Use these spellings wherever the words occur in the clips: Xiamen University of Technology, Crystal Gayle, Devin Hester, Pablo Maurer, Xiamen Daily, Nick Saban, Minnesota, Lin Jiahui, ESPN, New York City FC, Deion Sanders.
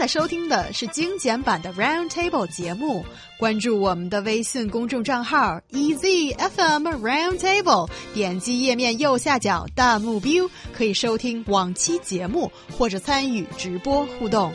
在收听的是精简版的 Roundtable 节目，关注我们的微信公众账号 EZFM Roundtable， 点击页面右下角弹幕 view 可以收听往期节目或者参与直播互动。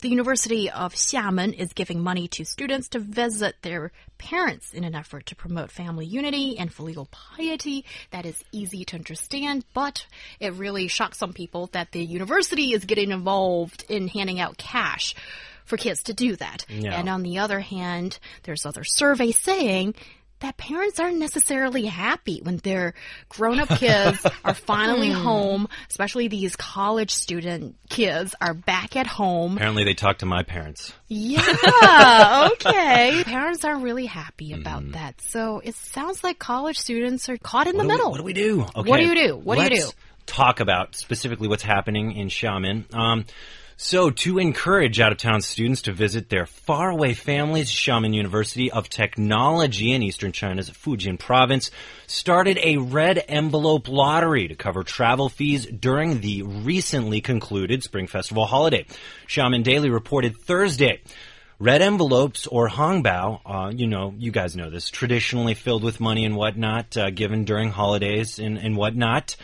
The University of Xiamen is giving money to students to visit their parents in an effort to promote family unity and filial piety. That is easy to understand, but it really shocked some people that the university is getting involved in handing out cash for kids to do that. Yeah. And on the other hand, there's other surveys saying that parents aren't necessarily happy when their grown-up kids are finally home, especially these college student kids are back at home. Apparently they talk to my parents. Yeah, okay. Parents aren't really happy about that. So it sounds like college students are caught in the middle. What do we do? Okay. What do you do? Let's talk about specifically what's happening in Xiamen. So, to encourage out-of-town students to visit their faraway families, Xiamen University of Technology in eastern China's Fujian province started a red envelope lottery to cover travel fees during the recently concluded Spring Festival holiday. Xiamen Daily reported Thursday. Red envelopes, or hangbao, you guys know this, traditionally filled with money and whatnot, given during holidays and whatnot.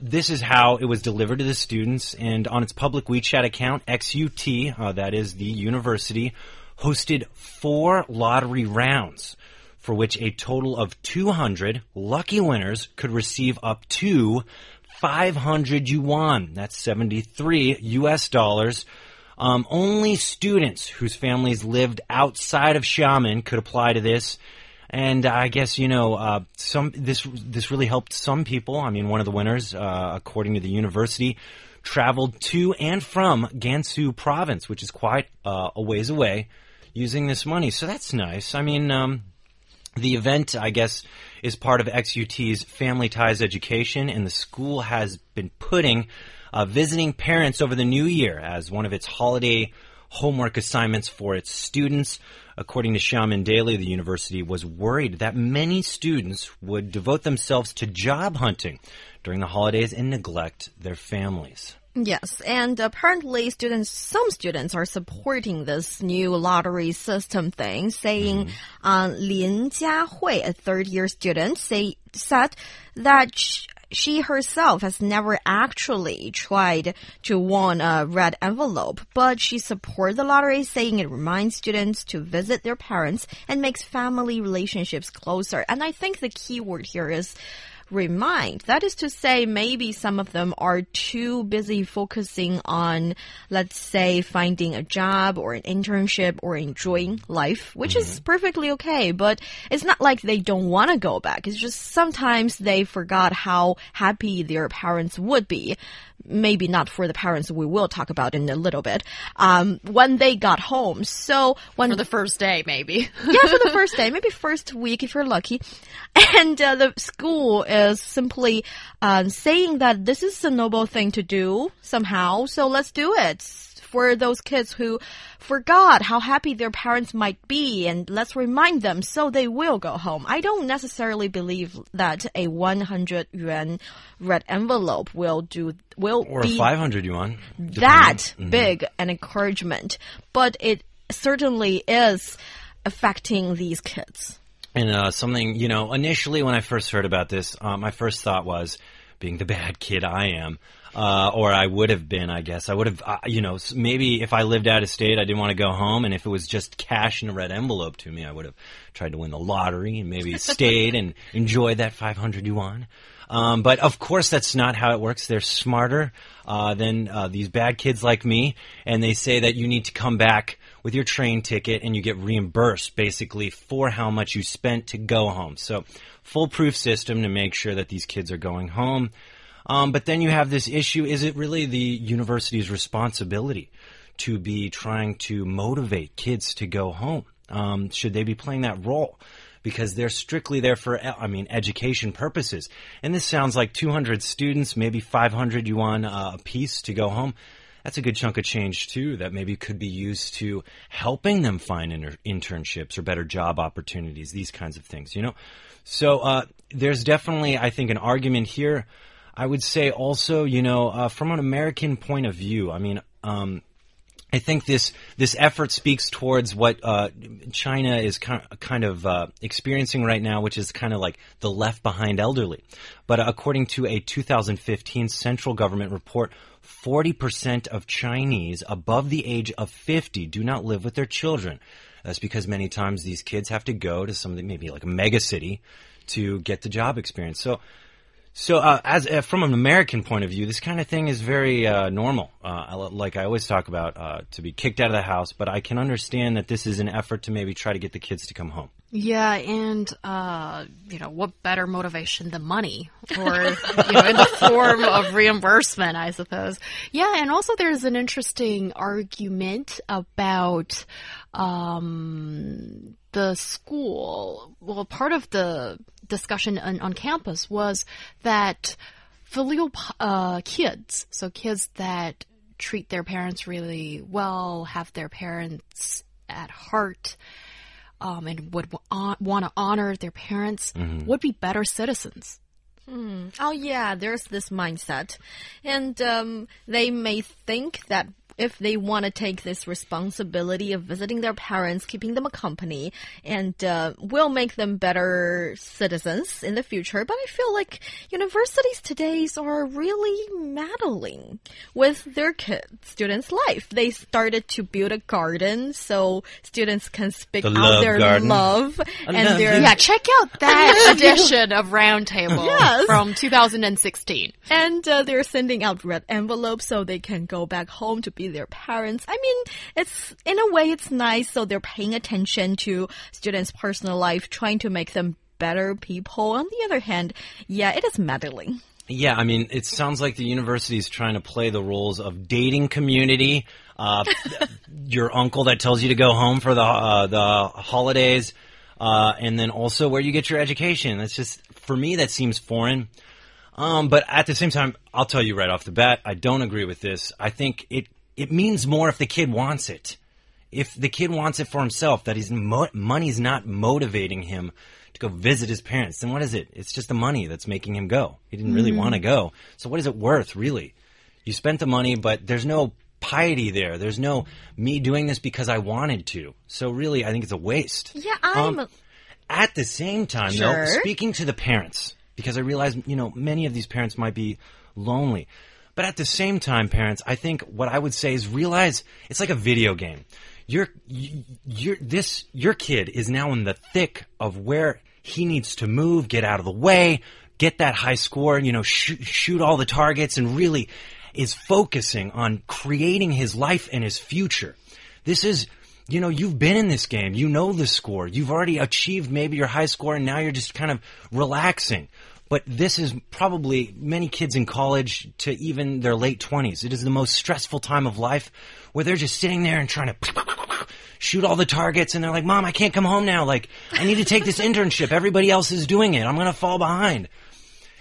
This is how it was delivered to the students, and on its public WeChat account, XUT, that is the university, hosted 4 lottery rounds for which a total of 200 lucky winners could receive up to 500 yuan. That's $73. Only students whose families lived outside of Xiamen could apply to this. And I guess, this really helped some people. I mean, one of the winners, according to the university, traveled to and from Gansu province, which is quite a ways away, using this money. So that's nice. I mean, the event, I guess, is part of XUT's Family Ties education, and the school has been putting visiting parents over the new year as one of its holiday homework assignments for its students. According to Xiamen Daily, the university was worried that many students would devote themselves to job hunting during the holidays and neglect their families. Yes, and apparently some students are supporting this new lottery system thing, saying Lin Jiahui, a third-year student, said that she herself has never actually tried to win a red envelope, but she supports the lottery, saying it reminds students to visit their parents and makes family relationships closer. And I think the key word here is remind. That is to say, maybe some of them are too busy focusing on, let's say, finding a job or an internship or enjoying life, which is perfectly okay, but it's not like they don't want to go back. It's just sometimes they forgot how happy their parents would be. Maybe not for the parents, we will talk about in a little bit, when they got home. So for the first day, maybe. Yeah, for the first day, maybe first week if you're lucky. And the school is simply saying that this is a noble thing to do somehow, so let's do it for those kids who forgot how happy their parents might be, and let's remind them so they will go home. I don't necessarily believe that a 100 yuan red envelope will be 500 yuan that big an encouragement, but it certainly is affecting these kids. And something, initially when I first heard about this, my first thought was, being the bad kid I am, or I would have been, I guess. I would have, maybe if I lived out of state, I didn't want to go home, and if it was just cash in a red envelope to me, I would have tried to win the lottery and maybe stayed and enjoyed that 500 yuan. But of course that's not how it works. They're smarter than these bad kids like me, and they say that you need to come back with your train ticket and you get reimbursed basically for how much you spent to go home. So foolproof system to make sure that these kids are going home. But then you have this issue, is it really the university's responsibility to be trying to motivate kids to go home? Should they be playing that role? Because they're strictly there for, education purposes. And this sounds like 200 students, maybe 500 yuan apiece to go home. That's a good chunk of change, too, that maybe could be used to helping them find internships or better job opportunities, these kinds of things, So there's definitely, I think, an argument here. I would say also, from an American point of view, I think this effort speaks towards what China is kind of experiencing right now, which is kind of like the left behind elderly. But according to a 2015 central government report, 40% of Chinese above the age of 50 do not live with their children. That's because many times these kids have to go to something, maybe like a mega city, to get the job experience. So, from an American point of view, this kind of thing is very normal. Like I always talk about, to be kicked out of the house. But I can understand that this is an effort to maybe try to get the kids to come home. Yeah, and what better motivation than money, or in the form of reimbursement, I suppose. Yeah, and also there's an interesting argument about the school. Well, part of the discussion on campus was that filial kids, so kids that treat their parents really well, have their parents at heart, and would want to honor their parents, would be better citizens. Oh yeah, there's this mindset. And they may think that if they want to take this responsibility of visiting their parents, keeping them company, and will make them better citizens in the future. But I feel like universities today are really meddling with their students' life. They started to build a garden so students can speak out their love. And their check out that edition of Roundtable from 2016. And they're sending out red envelopes so they can go back home to be their parents. I mean, it's in a way it's nice, so they're paying attention to students' personal life, trying to make them better people. On the other hand, it is meddling. Yeah, I mean, it sounds like the university is trying to play the roles of dating community, your uncle that tells you to go home for the holidays, and then also where you get your education. That's just, for me, that seems foreign. But at the same time, I'll tell you right off the bat, I don't agree with this. I think it means more if the kid wants it. If the kid wants it for himself, that his money's not motivating him to go visit his parents, then what is it? It's just the money that's making him go. He didn't really want to go. So what is it worth, really? You spent the money, but there's no piety there. There's no me doing this because I wanted to. So really, I think it's a waste. Yeah, at the same time, though, speaking to the parents, because I realize, many of these parents might be lonely. But at the same time, parents, I think what I would say is realize it's like a video game. Your kid is now in the thick of where he needs to move, get out of the way, get that high score, shoot all the targets, and really is focusing on creating his life and his future. This is, you've been in this game. You know the score. You've already achieved maybe your high score, and now you're just kind of relaxing. But this is probably many kids in college to even their late 20s. It is the most stressful time of life where they're just sitting there and trying to shoot all the targets. And they're like, Mom, I can't come home now. Like, I need to take this internship. Everybody else is doing it. I'm going to fall behind.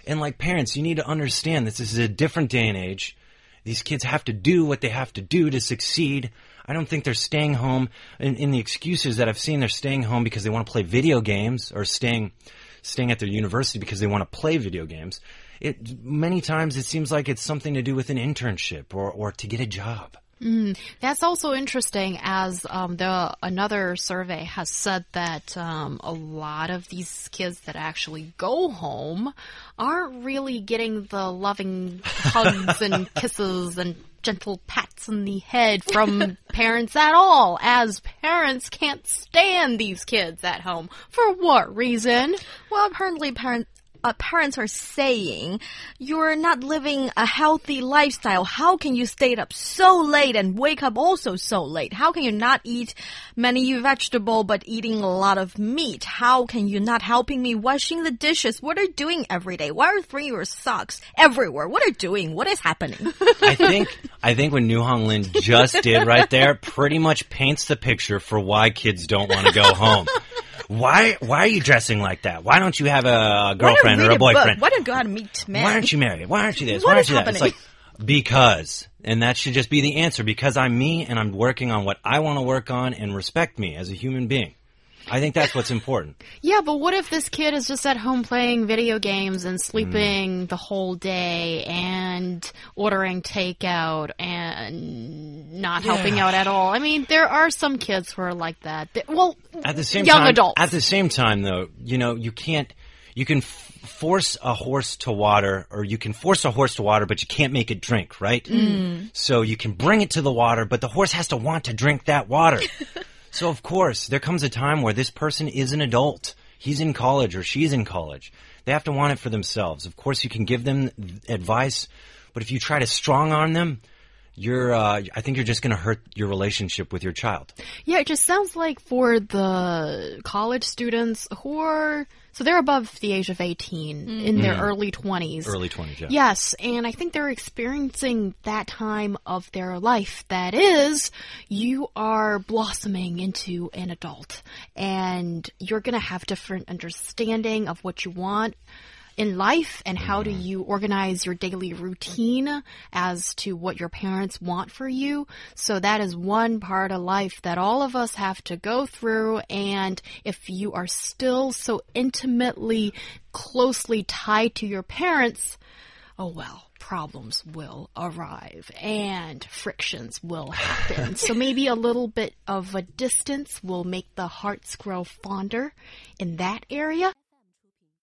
And like parents, you need to understand that this is a different day and age. These kids have to do what they have to do to succeed. I don't think they're staying home. In the excuses that I've seen, they're staying home because they want to play video games or staying at their university because they want to play video games. Many times it seems like it's something to do with an internship or to get a job. That's also interesting, as another survey has said that a lot of these kids that actually go home aren't really getting the loving hugs and kisses and gentle pats on the head from parents at all, as parents can't stand these kids at home. For what reason? Well, apparently parents are saying, you're not living a healthy lifestyle. How can you stay up so late and wake up also so late? How can you not eat many vegetables but eating a lot of meat? How can you not helping me washing the dishes? What are you doing every day? Why are you throwing your socks everywhere? What are you doing? What is happening? I think what Newhong Lin just did right there pretty much paints the picture for why kids don't want to go home. Why are you dressing like that? Why don't you have a girlfriend or a boyfriend? Why don't you go out and meet men? Why aren't you married? Why aren't you this? Why aren't you that? It's like, because. And that should just be the answer. Because I'm me and I'm working on what I want to work on, and respect me as a human being. I think that's what's important. Yeah, but what if this kid is just at home playing video games and sleeping the whole day and ordering takeout and not helping out at all? I mean, there are some kids who are like that. Well, young adults. At the same time, though, you know, you can't – you can force a horse to water, or you can force a horse to water, but you can't make it drink, right? Mm. So you can bring it to the water, but the horse has to want to drink that water. So, of course, there comes a time where this person is an adult. He's in college or she's in college. They have to want it for themselves. Of course, you can give them advice, but if you try to strong-arm them, I think you're just going to hurt your relationship with your child. Yeah, it just sounds like for the college students who are... So they're above the age of 18, in their early 20s. Early 20s, yeah. Yes, and I think they're experiencing that time of their life. That is, you are blossoming into an adult, and you're going to have different understanding of what you want in life and how do you organize your daily routine as to what your parents want for you. So that is one part of life that all of us have to go through. And if you are still so intimately, closely tied to your parents, oh well, problems will arrive and frictions will happen. So maybe a little bit of a distance will make the hearts grow fonder in that area.